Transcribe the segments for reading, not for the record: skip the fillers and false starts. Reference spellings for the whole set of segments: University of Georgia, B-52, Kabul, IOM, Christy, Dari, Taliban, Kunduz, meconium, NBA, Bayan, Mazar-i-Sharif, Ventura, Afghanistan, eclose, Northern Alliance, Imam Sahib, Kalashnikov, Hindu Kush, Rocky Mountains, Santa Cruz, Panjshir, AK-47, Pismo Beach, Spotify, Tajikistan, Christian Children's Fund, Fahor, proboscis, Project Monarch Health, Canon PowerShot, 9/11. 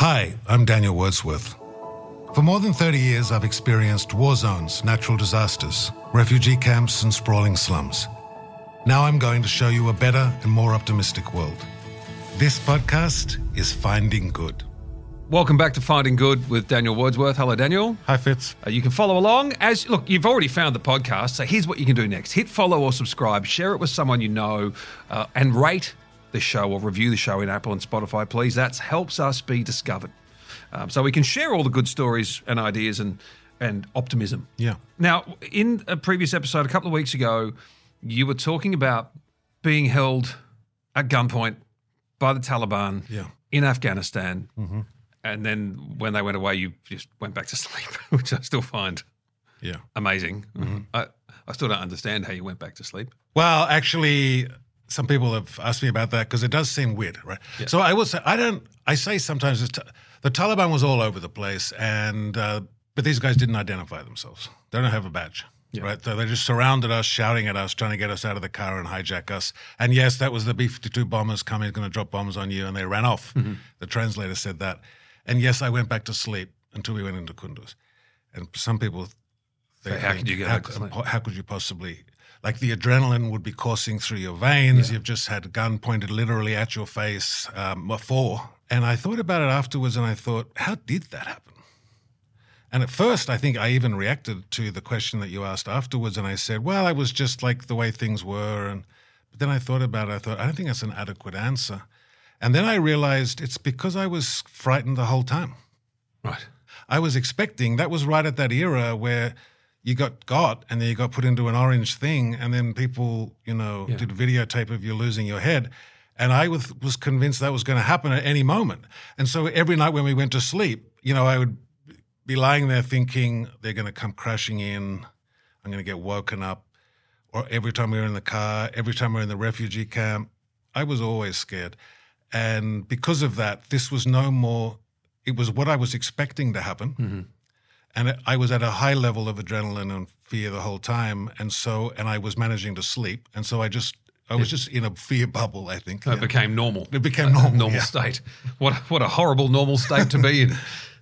Hi, I'm Daniel Wordsworth. For more than 30 years, I've experienced war zones, natural disasters, refugee camps, and sprawling slums. Now I'm going to show you a better and more optimistic world. This podcast is Finding Good. Welcome back to Finding Good with Daniel Wordsworth. Hello, Daniel. Hi, Fitz. You can follow along. Look, you've already found the podcast, so here's what you can do next. Hit follow or subscribe, share it with someone you know, and rate the show or review the show in Apple and Spotify, please. That helps us be discovered. So we can share all the good stories and ideas and optimism. Yeah. Now, in a previous episode a couple of weeks ago, you were talking about being held at gunpoint by the Taliban in Afghanistan. Mm-hmm. And then when they went away, you just went back to sleep, which I still find amazing. Mm-hmm. I still don't understand how you went back to sleep. Well, actually, some people have asked me about that because it does seem weird, right? Yeah. So I will say, I say sometimes the Taliban was all over the place, but these guys didn't identify themselves. They don't have a badge, right? So they just surrounded us, shouting at us, trying to get us out of the car and hijack us. And yes, that was the B-52 bombers coming, going to drop bombs on you, and they ran off. Mm-hmm. The translator said that. And yes, I went back to sleep until we went into Kunduz. And some people think, how could you get back to sleep? How could you possibly... Like the adrenaline would be coursing through your veins. Yeah. You've just had a gun pointed literally at your face before. And I thought about it afterwards and I thought, how did that happen? And at first I think I even reacted to the question that you asked afterwards and I said, well, I was just like the way things were. But then I thought about it. I thought, I don't think that's an adequate answer. And then I realized it's because I was frightened the whole time. Right. I was expecting, that was right at that era where you got and then you got put into an orange thing and then people, did videotape of you losing your head. And I was convinced that was going to happen at any moment. And so every night when we went to sleep, I would be lying there thinking they're going to come crashing in, I'm going to get woken up. Or every time we were in the car, every time we were in the refugee camp, I was always scared. And because of that, this was no more, it was what I was expecting to happen. Mm-hmm. And I was at a high level of adrenaline and fear the whole time. And I was managing to sleep. And so I was just in a fear bubble, I think. It became normal. It became normal. Normal state. What a horrible normal state to be in.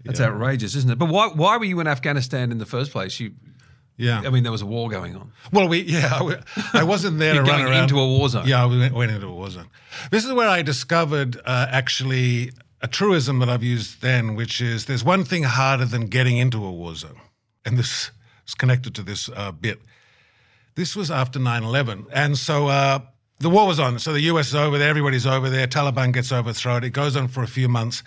That's outrageous, isn't it? But why were you in Afghanistan in the first place? I mean, there was a war going on. Well, I wasn't there to run around. You into a war zone. Yeah, I went into a war zone. This is where I discovered actually a truism that I've used then, which is there's one thing harder than getting into a war zone. And this is connected to this bit. This was after 9/11. And so the war was on. So the US is over there. Everybody's over there. Taliban gets overthrown. It goes on for a few months.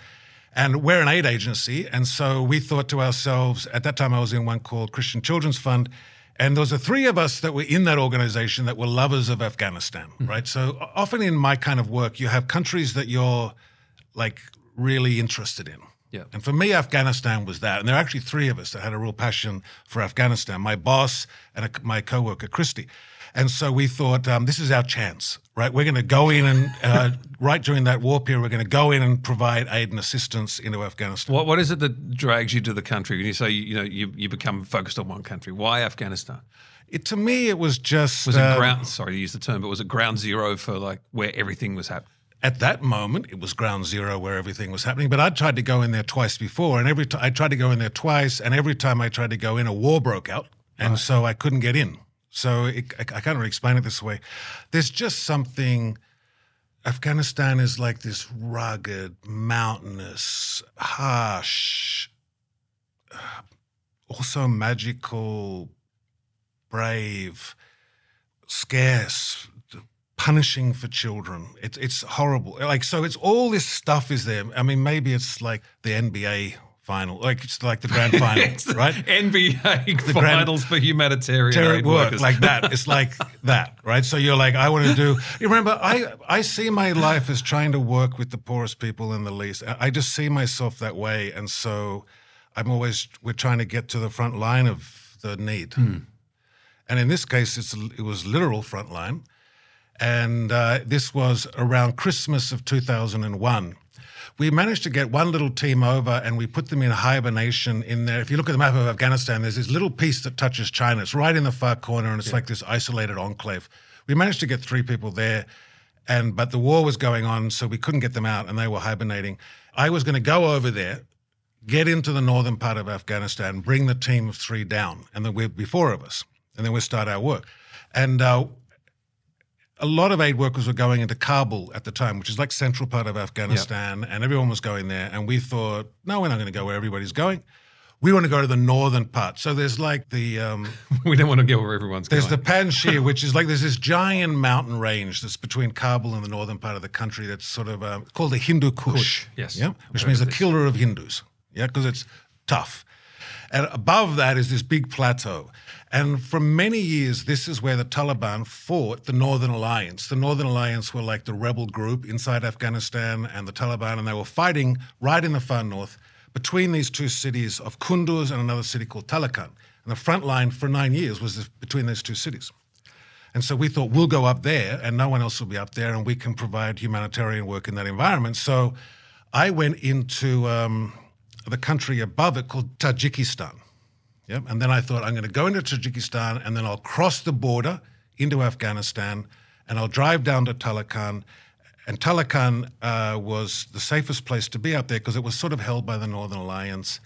And we're an aid agency. And so we thought to ourselves, at that time I was in one called Christian Children's Fund. And there was the three of us that were in that organization that were lovers of Afghanistan, right? So often in my kind of work, you have countries that you're like – really interested in. Yeah. And for me, Afghanistan was that. And there are actually three of us that had a real passion for Afghanistan, my boss and my coworker, Christy. And so we thought, this is our chance, right? We're going to go in and right during that war period, we're going to go in and provide aid and assistance into Afghanistan. What is it that drags you to the country? When you say, you become focused on one country, why Afghanistan? To me, it was just... sorry to use the term, but was it ground zero for like where everything was happening? At that moment, it was ground zero where everything was happening, but I'd tried to go in there twice before, and every time I tried to go in, a war broke out, and so I couldn't get in. So I can't really explain it this way. There's just something, Afghanistan is like this rugged, mountainous, harsh, also magical, brave, scarce, punishing for children. It's horrible. Like, so it's all this stuff is there. I mean, maybe it's like the NBA final. Like, it's like the grand final, right? NBA finals for humanitarian work. Like that. It's like that, right? So you're like, I want to do... You remember, I see my life as trying to work with the poorest people and the least. I just see myself that way. And so we're trying to get to the front line of the need. Mm. And in this case, it was literal front line. And this was around Christmas of 2001. We managed to get one little team over and we put them in hibernation in there. If you look at the map of Afghanistan, there's this little piece that touches China. It's right in the far corner and it's like this isolated enclave. We managed to get three people there, but the war was going on, so we couldn't get them out and they were hibernating. I was going to go over there, get into the northern part of Afghanistan, bring the team of three down, and then we'd be four of us, and then we'd start our work. And a lot of aid workers were going into Kabul at the time, which is like central part of Afghanistan, and everyone was going there. And we thought, no, we're not going to go where everybody's going. We want to go to the northern part. So there's like the... we don't want to go where everyone's going. There's the Panjshir, which is like there's this giant mountain range that's between Kabul and the northern part of the country that's sort of called the Hindu Kush. Yes. Yeah? Which means the killer of Hindus. Yeah, because it's tough. And above that is this big plateau. And for many years, this is where the Taliban fought the Northern Alliance. The Northern Alliance were like the rebel group inside Afghanistan and the Taliban, and they were fighting right in the far north between these two cities of Kunduz and another city called Taloqan. And the front line for 9 years was between those two cities. And so we thought, we'll go up there and no one else will be up there and we can provide humanitarian work in that environment. So I went into... the country above it called Tajikistan. Yep. And then I thought, I'm going to go into Tajikistan and then I'll cross the border into Afghanistan and I'll drive down to Taloqan. And Taloqan was the safest place to be up there because it was sort of held by the Northern Alliance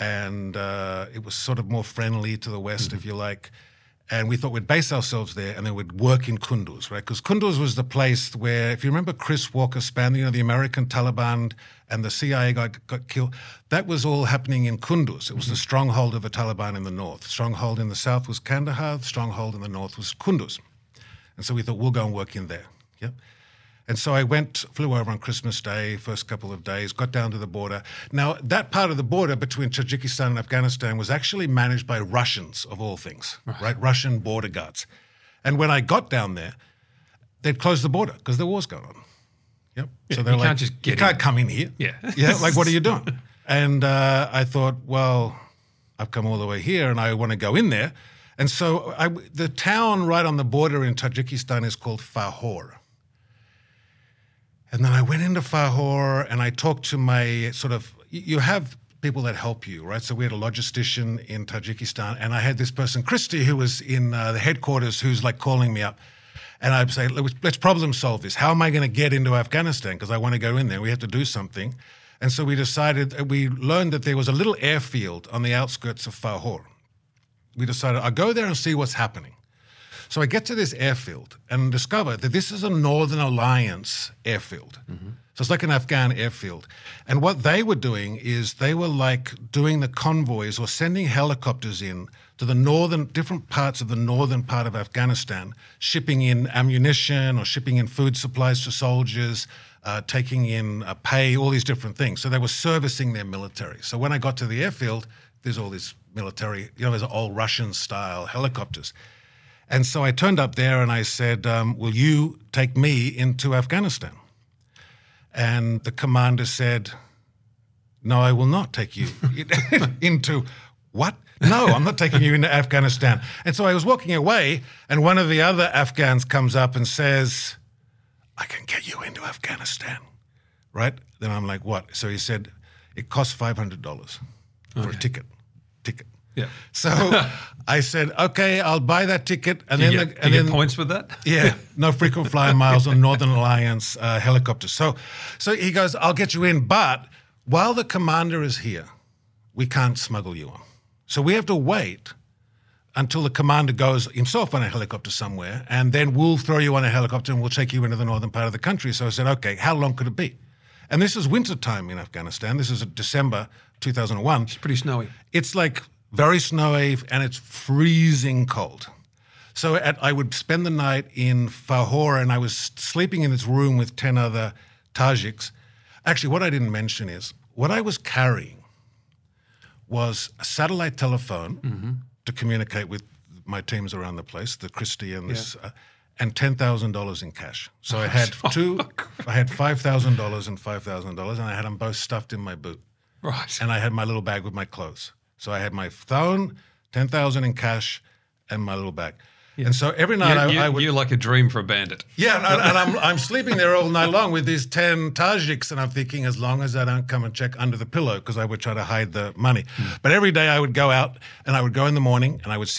and it was sort of more friendly to the West, if you like. And we thought we'd base ourselves there and then we'd work in Kunduz, right? Because Kunduz was the place where, if you remember Chris Walker Spann, you know, the American Taliban and the CIA guy got killed. That was all happening in Kunduz. It was the stronghold of the Taliban in the north. Stronghold in the south was Kandahar. Stronghold in the north was Kunduz. And so we thought, we'll go and work in there. Yep. And so I flew over on Christmas Day, first couple of days, got down to the border. Now, that part of the border between Tajikistan and Afghanistan was actually managed by Russians, of all things, right? Russian border guards. And when I got down there, they'd closed the border because the war's going on. Yep. Yeah, so they're like, you can't come in here. Yeah. Yeah, like, what are you doing? And I thought, well, I've come all the way here and I want to go in there. And so the town right on the border in Tajikistan is called Fahor. And then I went into Fahor and I talked to my sort of, you have people that help you, right? So we had a logistician in Tajikistan and I had this person, Christy, who was in the headquarters, who's like calling me up. And I'd say, let's problem solve this. How am I going to get into Afghanistan? Because I want to go in there. We have to do something. And so we learned that there was a little airfield on the outskirts of Fahor. We decided, I'll go there and see what's happening. So I get to this airfield and discover that this is a Northern Alliance airfield. So it's like an Afghan airfield. And what they were doing is they were like doing the convoys or sending helicopters in to the different parts of the northern part of Afghanistan, shipping in ammunition or shipping in food supplies to soldiers, taking in pay, all these different things. So they were servicing their military. So when I got to the airfield, there's all this military, you know, there's all Russian-style helicopters. And so I turned up there and I said, will you take me into Afghanistan? And the commander said, no, I will not take you into what? No, I'm not taking you into Afghanistan. And so I was walking away and one of the other Afghans comes up and says, I can get you into Afghanistan, right? Then I'm like, what? So he said, it costs $500 for a ticket. Yeah. So I said, okay, I'll buy that ticket. And then you get points with that? Yeah. No frequent flyer miles on Northern Alliance helicopters. So he goes, I'll get you in, but while the commander is here, we can't smuggle you on. So we have to wait until the commander goes himself on a helicopter somewhere, and then we'll throw you on a helicopter and we'll take you into the northern part of the country. So I said, okay, how long could it be? And this is wintertime in Afghanistan. This is December 2001. It's pretty snowy. It's like... very snowy, and it's freezing cold. So I would spend the night in Fahor, and I was sleeping in this room with 10 other Tajiks. Actually, what I didn't mention is what I was carrying was a satellite telephone to communicate with my teams around the place, the Christie and this, and $10,000 in cash. So I had $5,000 and $5,000, and I had them both stuffed in my boot. Right. And I had my little bag with my clothes. So I had my phone, $10,000 in cash, and my little bag. Yeah. And so every night I would... You're like a dream for a bandit. Yeah, and I'm sleeping there all night long with these 10 Tajiks, and I'm thinking, as long as I don't come and check under the pillow, because I would try to hide the money. But every day I would go out, and I would go in the morning, and I would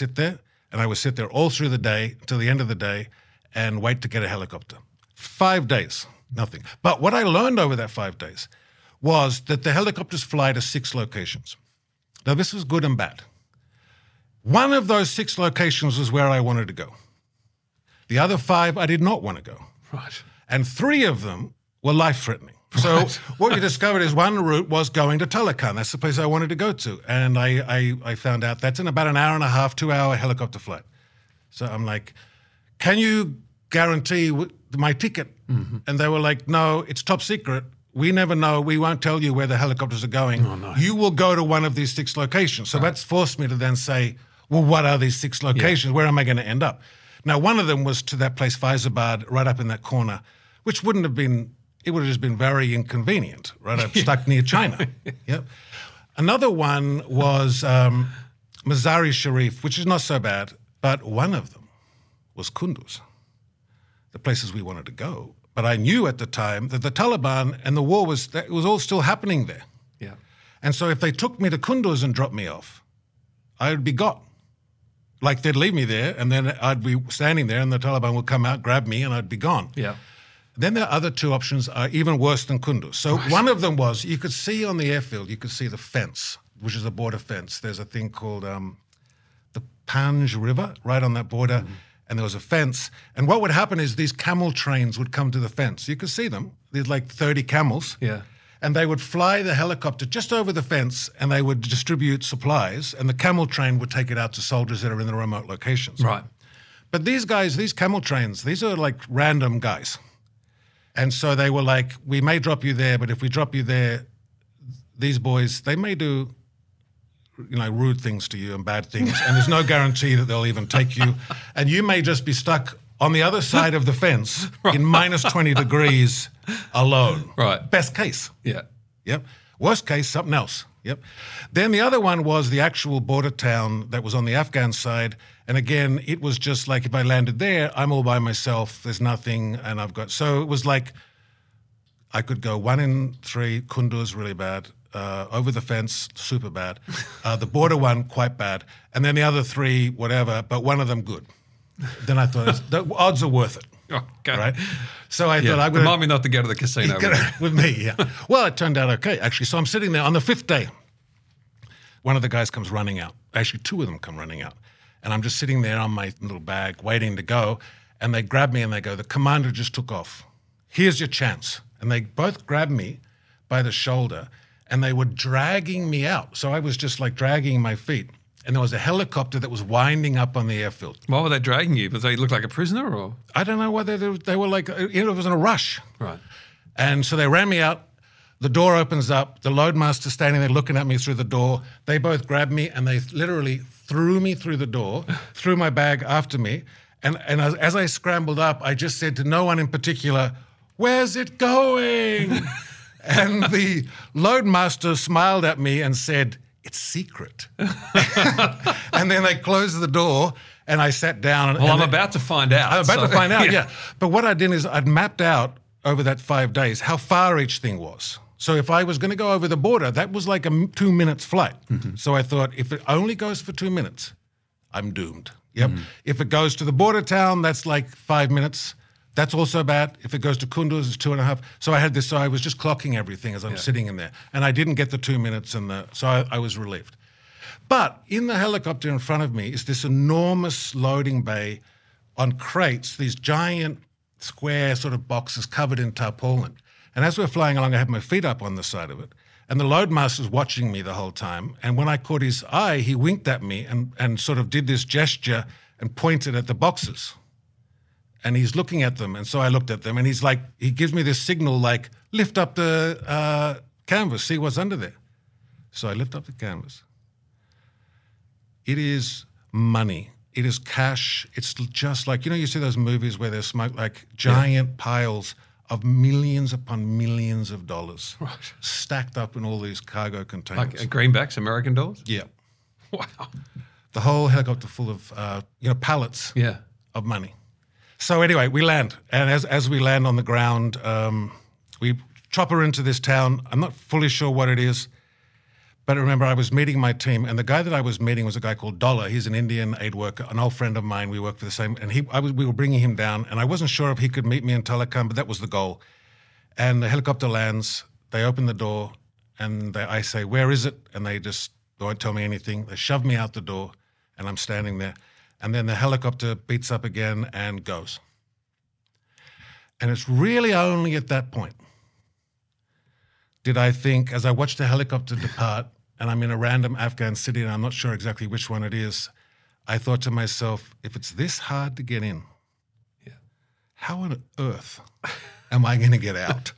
sit there, all through the day, till the end of the day, and wait to get a helicopter. 5 days, nothing. But what I learned over that 5 days was that the helicopters fly to 6 locations. Now, this was good and bad. One of those 6 locations was where I wanted to go. The other 5 I did not want to go. Right. And 3 of them were life-threatening. So what we discovered is one route was going to Taloqan. That's the place I wanted to go to. And I found out that's in about an hour and a half, 2-hour helicopter flight. So I'm like, can you guarantee my ticket? Mm-hmm. And they were like, no, it's top secret. We never know. We won't tell you where the helicopters are going. Oh, no. You will go to one of these 6 locations. So that's forced me to then say, well, what are these 6 locations? Yeah. Where am I going to end up? Now, one of them was to that place, Faisabad, right up in that corner, which wouldn't have been... It would have just been very inconvenient, right? I'm stuck near China. Yep. Another one was Mazar-i-Sharif, which is not so bad, but one of them was Kunduz, the places we wanted to go. But I knew at the time that the Taliban and the war was all still happening there. Yeah. And so if they took me to Kunduz and dropped me off, I would be gone. Like they'd leave me there and then I'd be standing there and the Taliban would come out, grab me and I'd be gone. Yeah. Then the other 2 options are even worse than Kunduz. So one of them was, you could see on the airfield, you could see the fence, which is a border fence. There's a thing called the Panj River, right on that border, and there was a fence. And what would happen is these camel trains would come to the fence. You could see them. There's like 30 camels. Yeah. And they would fly the helicopter just over the fence and they would distribute supplies, and the camel train would take it out to soldiers that are in the remote locations. Right. But these guys, these camel trains, these are like random guys. And so they were like, we may drop you there, but if we drop you there, these boys, they may do, you know, rude things to you and bad things, and there's no guarantee that they'll even take you. And you may just be stuck on the other side of the fence in minus 20 degrees alone. Right. Best case. Yeah. Yep. Worst case, something else. Yep. Then the other one was the actual border town that was on the Afghan side. And again, it was just like, if I landed there, I'm all by myself. There's nothing. And I've got, so it was like, I could go 1 in 3, Kunduz really bad, over the fence, super bad. The border one, quite bad. And then the other 3, whatever, but one of them good. Then I thought, the odds are worth it. Oh, okay. Right? So I thought, I'm going to... Remind me not to go to the casino with me. Yeah. Well, it turned out okay, actually. So I'm sitting there on the 5th day. One of the guys comes running out. Actually, 2 of them come running out. And I'm just sitting there on my little bag waiting to go. And they grab me and they go, the commander just took off. Here's your chance. And they both grabbed me by the shoulder and they were dragging me out. So I was just like dragging my feet. And there was a helicopter that was winding up on the airfield. Why were they dragging you? Because they looked like a prisoner, or? I don't know whether they were like, it was in a rush. Right. And so they ran me out. The door opens up. The loadmaster's standing there looking at me through the door. They both grabbed me and they literally threw me through the door, threw my bag after me. And as I scrambled up, I just said to no one in particular, where's it going? And the loadmaster smiled at me and said, it's secret. And then they closed the door and I sat down. Well, I'm about to find out. Yeah. But what I did is I'd mapped out over that 5 days how far each thing was. So if I was going to go over the border, that was like a 2-minute flight. Mm-hmm. So I thought, if it only goes for 2 minutes, I'm doomed. Yep. Mm-hmm. If it goes to the border town, that's like 5 minutes. That's also bad. If it goes to Kunduz, it's 2.5. So I had this, so I was just clocking everything as I'm sitting in there. And I didn't get the 2 minutes, so I was relieved. But in the helicopter in front of me is this enormous loading bay on crates, these giant square sort of boxes covered in tarpaulin. And as we're flying along, I had my feet up on the side of it. And the loadmaster's watching me the whole time. And when I caught his eye, he winked at me and sort of did this gesture and pointed at the boxes. And he's looking at them, and so I looked at them, and he's like, he gives me this signal, like, lift up the canvas, see what's under there. So I lift up the canvas. It is money. It is cash. It's just like, you know, you see those movies where there's smoke, like giant piles of millions upon millions of dollars stacked up in all these cargo containers. Like greenbacks, American dollars? Yeah. Wow. The whole helicopter full of, pallets of money. So anyway, we land, and as we land on the ground, we chopper into this town. I'm not fully sure what it is, but remember, I was meeting my team, and the guy that I was meeting was a guy called Dollar. He's an Indian aid worker, an old friend of mine. We worked for the same, and we were bringing him down, and I wasn't sure if he could meet me in Taloqan, but that was the goal. And the helicopter lands. They open the door and I say, where is it? And they just won't tell me anything. They shove me out the door and I'm standing there. And then the helicopter beats up again and goes. And it's really only at that point did I think, as I watched the helicopter depart, and I'm in a random Afghan city and I'm not sure exactly which one it is, I thought to myself, if it's this hard to get in, how on earth am I going to get out?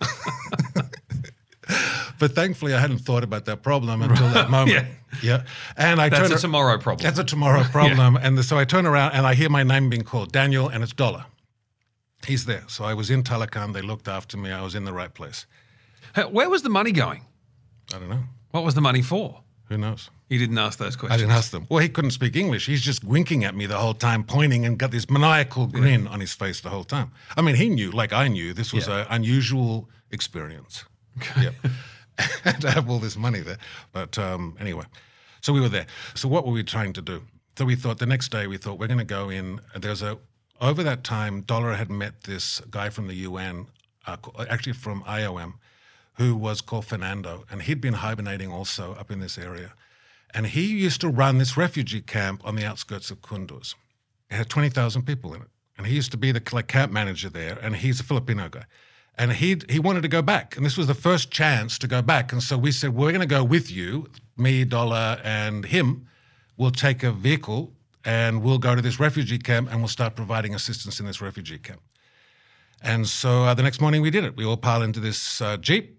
But thankfully, I hadn't thought about that problem until that moment. Yeah. And that's a tomorrow problem. That's a tomorrow problem. Yeah. And so I turn around and I hear my name being called, Daniel, and it's Dollar. He's there. So I was in Taloqan. They looked after me. I was in the right place. Hey, where was the money going? I don't know. What was the money for? Who knows? You didn't ask those questions. I didn't ask them. Well, he couldn't speak English. He's just winking at me the whole time, pointing, and got this maniacal grin on his face the whole time. I mean, he knew, like I knew, this was an unusual experience. Okay. Yeah. To have all this money there. But anyway, so we were there. So what were we trying to do? So we thought, the next day we thought, we're going to go in. Over that time, Dollar had met this guy from the UN, actually from IOM, who was called Fernando, and he'd been hibernating also up in this area. And he used to run this refugee camp on the outskirts of Kunduz. It had 20,000 people in it. And he used to be the camp manager there, and he's a Filipino guy. And he wanted to go back, and this was the first chance to go back. And so we said, we're going to go with you, me, Dollar, and him. We'll take a vehicle, and we'll go to this refugee camp, and we'll start providing assistance in this refugee camp. And so the next morning we did it. We all piled into this Jeep.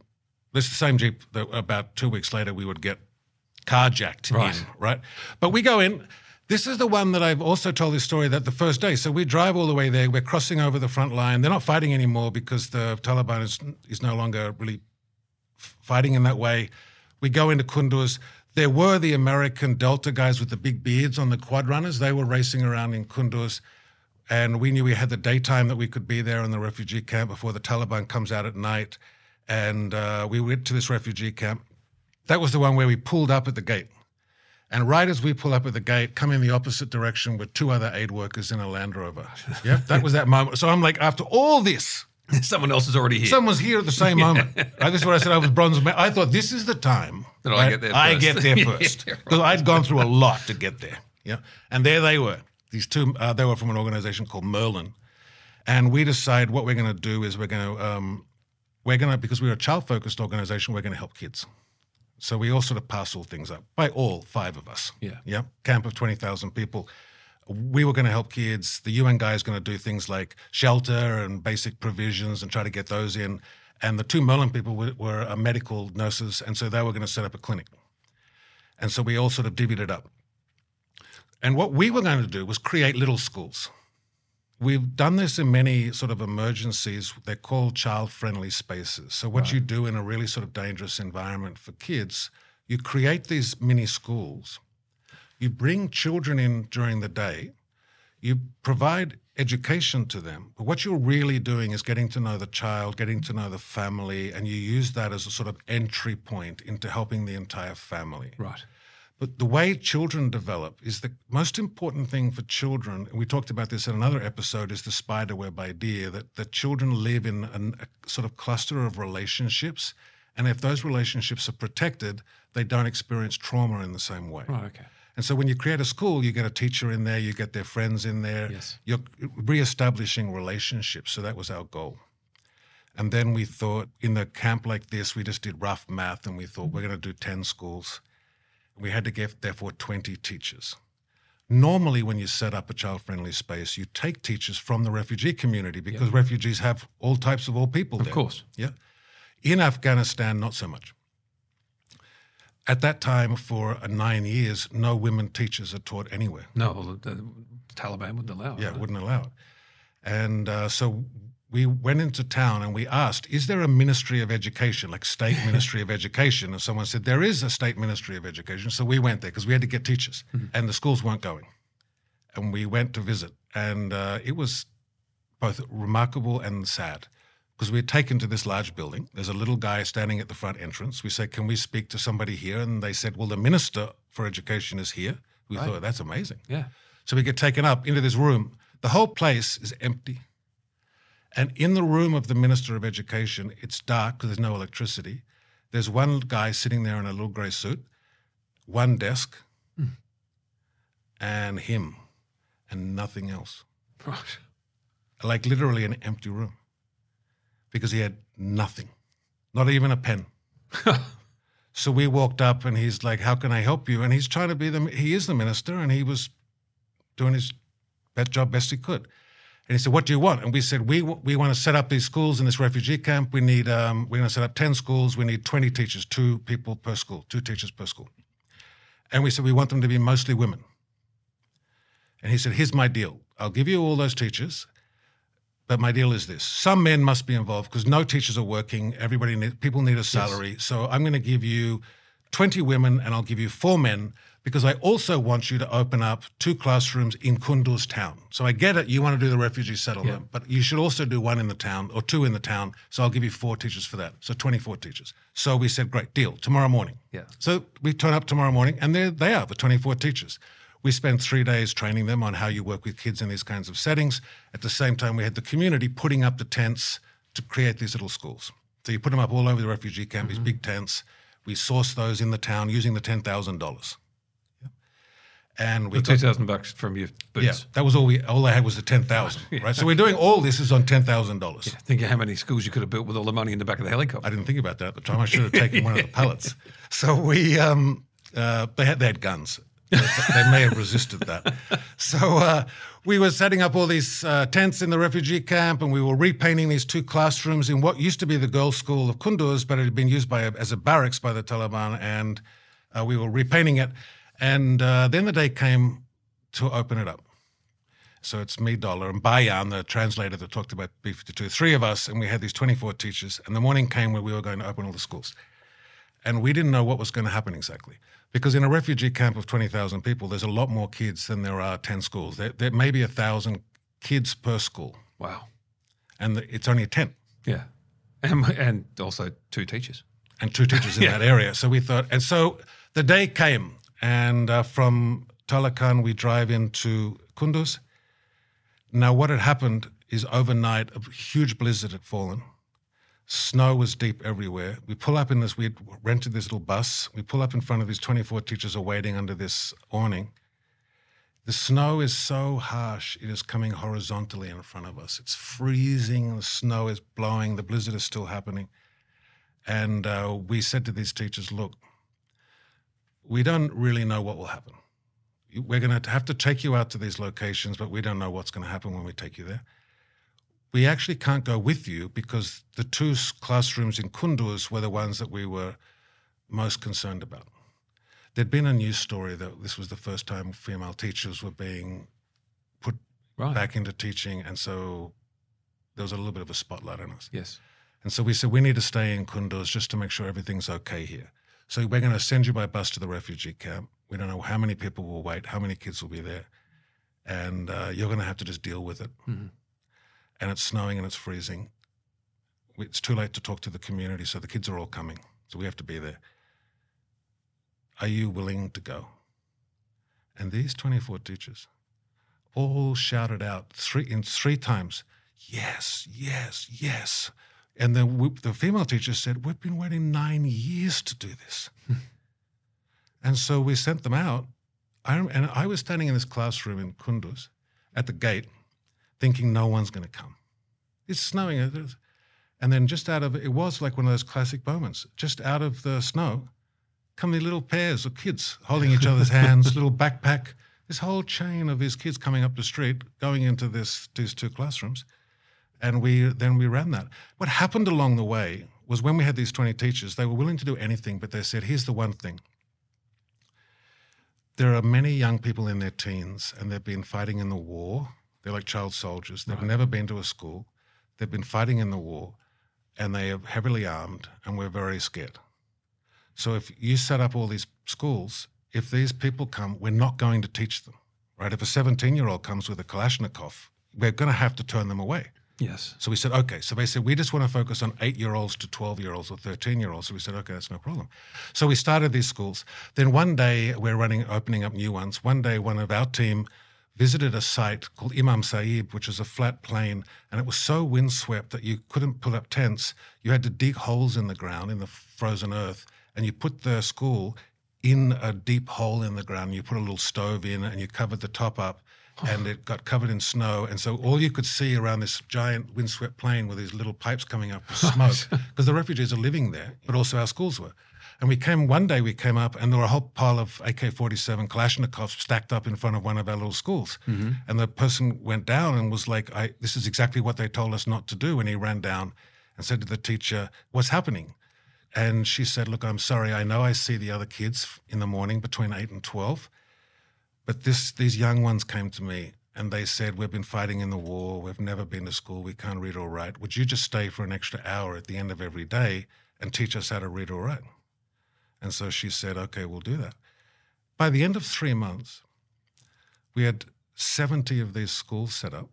This is the same Jeep that about 2 weeks later we would get carjacked in, right? But we go in. This is the one that I've also told this story that the first day. So we drive all the way there. We're crossing over the front line. They're not fighting anymore because the Taliban is no longer really fighting in that way. We go into Kunduz. There were the American Delta guys with the big beards on the quad runners. They were racing around in Kunduz. And we knew we had the daytime that we could be there in the refugee camp before the Taliban comes out at night. And we went to this refugee camp. That was the one where we pulled up at the gate. And right as we pull up at the gate, come in the opposite direction with two other aid workers in a Land Rover. Yeah, that was that moment. So I'm like, after all this. Someone else is already here. Someone's here at the same moment. Right? This is what I said. I was bronze medal. I thought this is the time that I get there first. I get there first. Because I'd gone through a lot to get there. Yeah, and there they were. These two, they were from an organization called Merlin. And we decide what we're going to do is because we're a child-focused organization, we're going to help kids. So we all sort of parcel things up by all five of us. Yeah. Yeah. Camp of 20,000 people. We were going to help kids. The UN guy is going to do things like shelter and basic provisions and try to get those in. And the two Merlin people were medical nurses, and so they were going to set up a clinic. And so we all sort of divvied it up. And what we were going to do was create little schools. We've done this in many sort of emergencies. They're called child-friendly spaces. So what you do in a really sort of dangerous environment for kids, you create these mini schools. You bring children in during the day. You provide education to them. But what you're really doing is getting to know the child, getting to know the family, and you use that as a sort of entry point into helping the entire family. Right. But the way children develop is the most important thing for children, and we talked about this in another episode, is the spiderweb idea that children live in a sort of cluster of relationships, and if those relationships are protected, they don't experience trauma in the same way. Right, okay. And so when you create a school, you get a teacher in there, you get their friends in there. Yes. You're reestablishing relationships, so that was our goal. And then we thought in the camp like this, we just did rough math, and we thought we're going to do 10 schools. We had to get, therefore, 20 teachers. Normally, when you set up a child-friendly space, you take teachers from the refugee community because refugees have all types of all people there. Of course. Yeah. In Afghanistan, not so much. At that time, for 9 years, no women teachers are taught anywhere. No, well, the Taliban wouldn't allow it. Yeah, wouldn't allow it. And so we went into town and we asked, is there a ministry of education, like state ministry of education? And someone said, there is a state ministry of education. So we went there because we had to get teachers and the schools weren't going. And we went to visit. And it was both remarkable and sad because we were taken to this large building. There's a little guy standing at the front entrance. We said, can we speak to somebody here? And they said, well, the minister for education is here. We thought, that's amazing. Yeah. So we get taken up into this room. The whole place is empty. And in the room of the Minister of Education, it's dark because there's no electricity. There's one guy sitting there in a little grey suit, one desk, and him, and nothing else. Right. Like literally an empty room, because he had nothing, not even a pen. So we walked up and he's like, how can I help you? And he's trying to be the, he is the minister, and he was doing his best job, best he could. And he said, what do you want? And we said, we want to set up these schools in this refugee camp. We need, we're going to set up 10 schools. We need 20 teachers, two teachers per school. And we said, we want them to be mostly women. And he said, here's my deal. I'll give you all those teachers, but my deal is this. Some men must be involved because no teachers are working. People need a salary. Yes. So I'm going to give you 20 women and I'll give you 4 men, because I also want you to open up 2 classrooms in Kunduz town. So I get it, you want to do the refugee settlement, but you should also do 1 in the town or 2 in the town, so I'll give you 4 teachers for that, so 24 teachers. So we said, great, deal, tomorrow morning. Yeah. So we turn up tomorrow morning, and there they are, the 24 teachers. We spent 3 days training them on how you work with kids in these kinds of settings. At the same time, we had the community putting up the tents to create these little schools. So you put them up all over the refugee camp, these big tents. We sourced those in the town using the $10,000. And we got $2,000 from you. Yeah, that was all we. All I had was the $10,000, right? So we're doing all this is on $10,000. Yeah, think of how many schools you could have built with all the money in the back of the helicopter. I didn't think about that at the time. I should have taken one of the pallets. So we, they had guns. They may have resisted that. So we were setting up all these tents in the refugee camp, and we were repainting these 2 classrooms in what used to be the girls' school of Kunduz, but it had been used as a barracks by the Taliban, and we were repainting it. And then the day came to open it up. So it's me, Dollar, and Bayan, the translator that talked about B-52, 3 of us, and we had these 24 teachers. And the morning came where we were going to open all the schools. And we didn't know what was going to happen exactly. Because in a refugee camp of 20,000 people, there's a lot more kids than there are 10 schools. There may be 1,000 kids per school. Wow. And it's only a tent. Yeah. And also 2 teachers. And 2 teachers in that area. So we thought – and so the day came – and from Taloqan, we drive into Kunduz. Now, what had happened is overnight, a huge blizzard had fallen. Snow was deep everywhere. We pull up in this, we had rented this little bus. We pull up in front of these 24 teachers are waiting under this awning. The snow is so harsh, it is coming horizontally in front of us. It's freezing, the snow is blowing, the blizzard is still happening. And we said to these teachers, look, we don't really know what will happen. We're going to have to take you out to these locations, but we don't know what's going to happen when we take you there. We actually can't go with you because the 2 classrooms in Kunduz were the ones that we were most concerned about. There'd been a news story that this was the first time female teachers were being put back into teaching, and so there was a little bit of a spotlight on us. Yes. And so we said, we need to stay in Kunduz just to make sure everything's okay here. So we're going to send you by bus to the refugee camp. We don't know how many people will wait, how many kids will be there, and you're going to have to just deal with it. Mm-hmm. And it's snowing and it's freezing. It's too late to talk to the community, so the kids are all coming. So we have to be there. Are you willing to go? And these 24 teachers all shouted out three times, yes, yes, yes. And the female teacher said, we've been waiting 9 years to do this. And so we sent them out. And I was standing in this classroom in Kunduz at the gate thinking no one's going to come. It's snowing. And then just out of it was like one of those classic moments. Just out of the snow come the little pairs of kids holding each other's hands, little backpack, this whole chain of these kids coming up the street, going into these 2 classrooms. And we ran that. What happened along the way was when we had these 20 teachers, they were willing to do anything, but they said, here's the one thing. There are many young people in their teens and they've been fighting in the war. They're like child soldiers. They've never been to a school. They've been fighting in the war and they are heavily armed and we're very scared. So if you set up all these schools, if these people come, we're not going to teach them, right? If a 17-year-old comes with a Kalashnikov, we're going to have to turn them away. Yes. So we said, okay. So they said, we just want to focus on 8-year-olds to 12-year-olds or 13-year-olds. So we said, okay, that's no problem. So we started these schools. Then one day we're opening up new ones. One day one of our team visited a site called Imam Sahib, which is a flat plain, and it was so windswept that you couldn't put up tents. You had to dig holes in the ground, in the frozen earth, and you put the school in a deep hole in the ground. You put a little stove in and you covered the top up, and it got covered in snow. And so all you could see around this giant windswept plain were these little pipes coming up with smoke, because the refugees are living there, but also our schools were. And one day we came up and there were a whole pile of AK-47 Kalashnikovs stacked up in front of one of our little schools. Mm-hmm. And the person went down and was like, this is exactly what they told us not to do. And he ran down and said to the teacher, "What's happening?" And she said, "Look, I'm sorry, I know I see the other kids in the morning between 8 and 12, but these young ones came to me and they said, we've been fighting in the war, we've never been to school, we can't read or write. Would you just stay for an extra hour at the end of every day and teach us how to read or write?" And so she said, "Okay, we'll do that." By the end of 3 months, we had 70 of these schools set up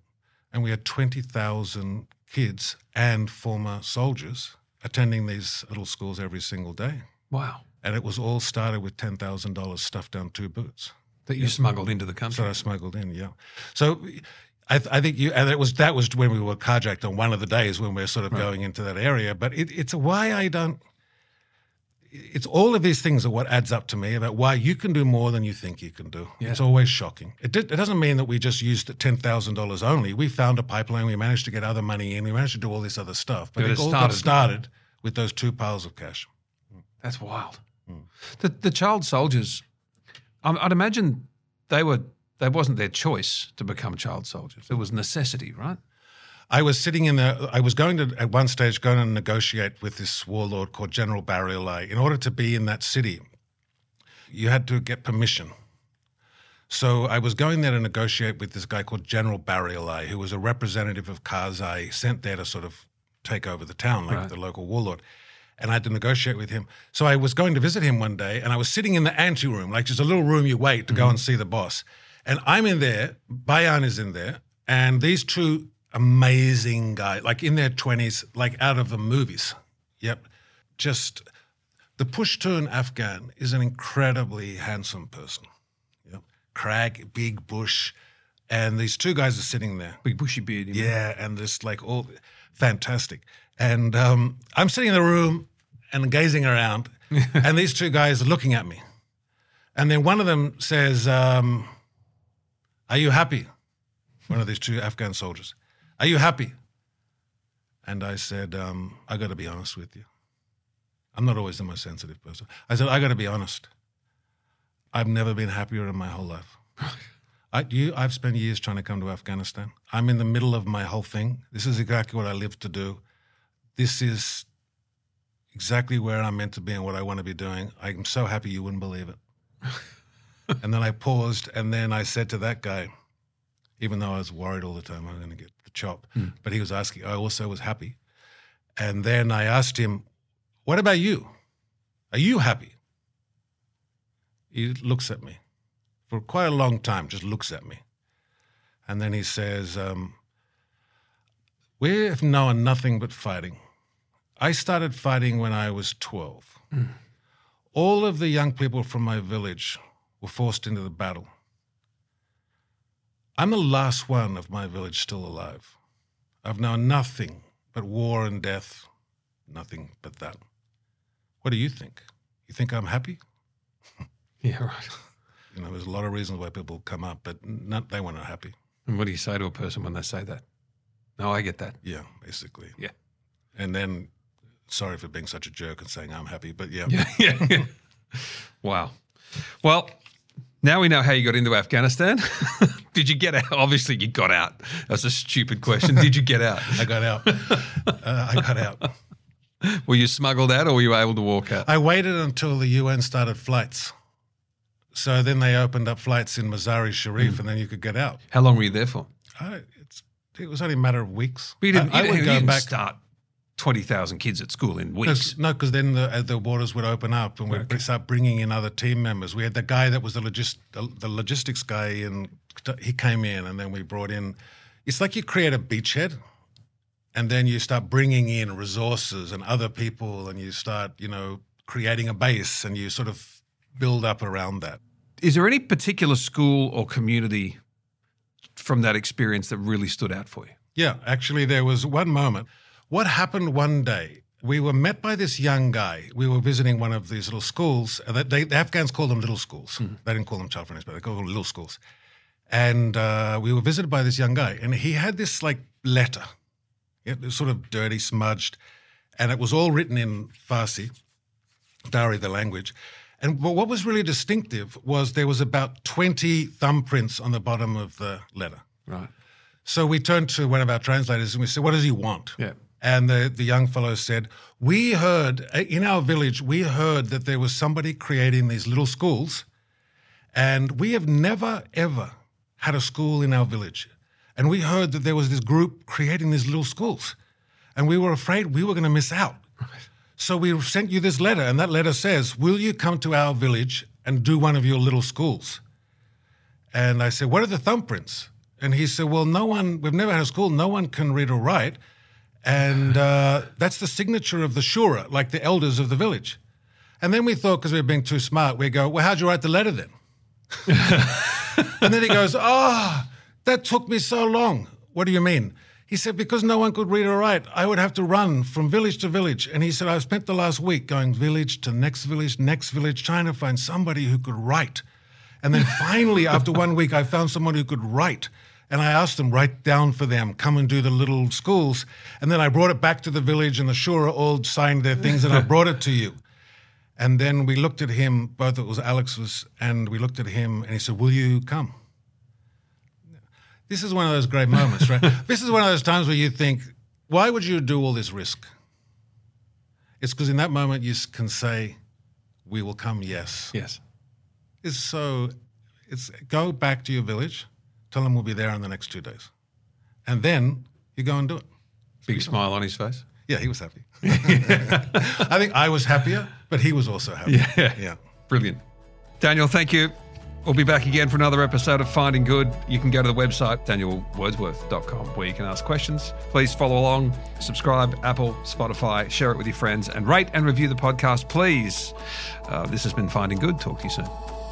and we had 20,000 kids and former soldiers attending these little schools every single day. Wow. And it was all started with $10,000 stuffed down two boots. That you smuggled into the country. So I smuggled in, yeah. So I think that was when we were carjacked on one of the days when we're sort of going into that area. But it's why I don't – it's all of these things are what adds up to me about why you can do more than you think you can do. Yeah. It's always shocking. It doesn't mean that we just used the $10,000 only. We found a pipeline. We managed to get other money in. We managed to do all this other stuff. But it all got started with those two piles of cash. That's wild. Mm. The child soldiers – I'd imagine that wasn't their choice to become child soldiers. It was necessity, right? I was at one stage going to negotiate with this warlord called General Barialai. In order to be in that city, you had to get permission. So I was going there to negotiate with this guy called General Barialai, who was a representative of Karzai, sent there to sort of take over the town, like the local warlord. And I had to negotiate with him. So I was going to visit him one day and I was sitting in the anteroom, like just a little room you wait to go and see the boss. And I'm in there, Bayan is in there, and these two amazing guys, like in their 20s, like out of the movies. Yep. Just the Pashtun Afghan is an incredibly handsome person. Yep. Crag, big bush. And these two guys are sitting there. Big bushy beard. Yeah, and this like all fantastic. And I'm sitting in the room and gazing around, and these two guys are looking at me. And then one of them says, "Are you happy?" One of these two Afghan soldiers. "Are you happy?" And I said, "I got to be honest with you. I'm not always the most sensitive person." I said, "I got to be honest. I've never been happier in my whole life." I've spent years trying to come to Afghanistan. I'm in the middle of my whole thing. This is exactly what I lived to do. This is exactly where I'm meant to be and what I want to be doing. I'm so happy you wouldn't believe it. And then I paused and then I said to that guy, even though I was worried all the time I was going to get the chop, but he was asking, I also was happy. And then I asked him, "What about you? Are you happy?" He looks at me for quite a long time, just looks at me. And then he says, "We have known nothing but fighting. I started fighting when I was 12. All of the young people from my village were forced into the battle. I'm the last one of my village still alive. I've known nothing but war and death, nothing but that. What do you think? You think I'm happy?" Yeah, right. You know, there's a lot of reasons why people come up, but they weren't happy. And what do you say to a person when they say that? No, I get that. Yeah, basically. Yeah. And then, sorry for being such a jerk and saying I'm happy, but yeah. Yeah. Wow. Well, now we know how you got into Afghanistan. Did you get out? Obviously, you got out. That's a stupid question. Did you get out? I got out. Were you smuggled out or were you able to walk out? I waited until the UN started flights. So then they opened up flights in Mazar-i-Sharif and then you could get out. How long were you there for? It was only a matter of weeks. But you didn't start 20,000 kids at school in weeks. No, because then the borders would open up and we'd start bringing in other team members. We had the guy that was the logistics guy, and he came in and then we brought in. It's like you create a beachhead and then you start bringing in resources and other people and you start, creating a base and you sort of build up around that. Is there any particular school or community from that experience that really stood out for you? Yeah, actually there was one moment. What happened one day, we were met by this young guy. We were visiting one of these little schools. The Afghans call them little schools. Mm. They didn't call them child-friendly, but they call them little schools. And we were visited by this young guy, and he had this like letter. It was sort of dirty, smudged, and it was all written in Farsi, Dari, the language. And what was really distinctive was there was about 20 thumbprints on the bottom of the letter. Right. So we turned to one of our translators and we said, what does he want? Yeah. And the young fellow said, we heard, in our village, we heard that there was somebody creating these little schools, and we have never, ever had a school in our village. And we heard that there was this group creating these little schools, and we were afraid we were going to miss out. Right. So we sent you this letter, and that letter says, will you come to our village and do one of your little schools? And I said, what are the thumbprints? And he said, well, no one, we've never had a school, no one can read or write. And that's the signature of the shura, like the elders of the village. And then we thought, because we were being too smart, we go, well, how'd you write the letter then? And then he goes, that took me so long. What do you mean? He said, because no one could read or write, I would have to run from village to village. And he said, I've spent the last week going village to next village, trying to find somebody who could write. And then finally, after 1 week, I found someone who could write. And I asked them, write down for them, come and do the little schools. And then I brought it back to the village, and the shura all signed their things, and I brought it to you. And then we looked at him, both it was Alex's, and we looked at him, and he said, will you come? This is one of those great moments, right? This is one of those times where you think, why would you do all this risk? It's because in that moment you can say, we will come, yes. Yes. So go back to your village, tell them we'll be there in the next 2 days. And then you go and do it. Big smile on his face. Yeah, he was happy. I think I was happier, but he was also happy. Yeah. Brilliant. Daniel, thank you. We'll be back again for another episode of Finding Good. You can go to the website, danielwordsworth.com, where you can ask questions. Please follow along, subscribe, Apple, Spotify, share it with your friends, and rate and review the podcast, please. This has been Finding Good. Talk to you soon.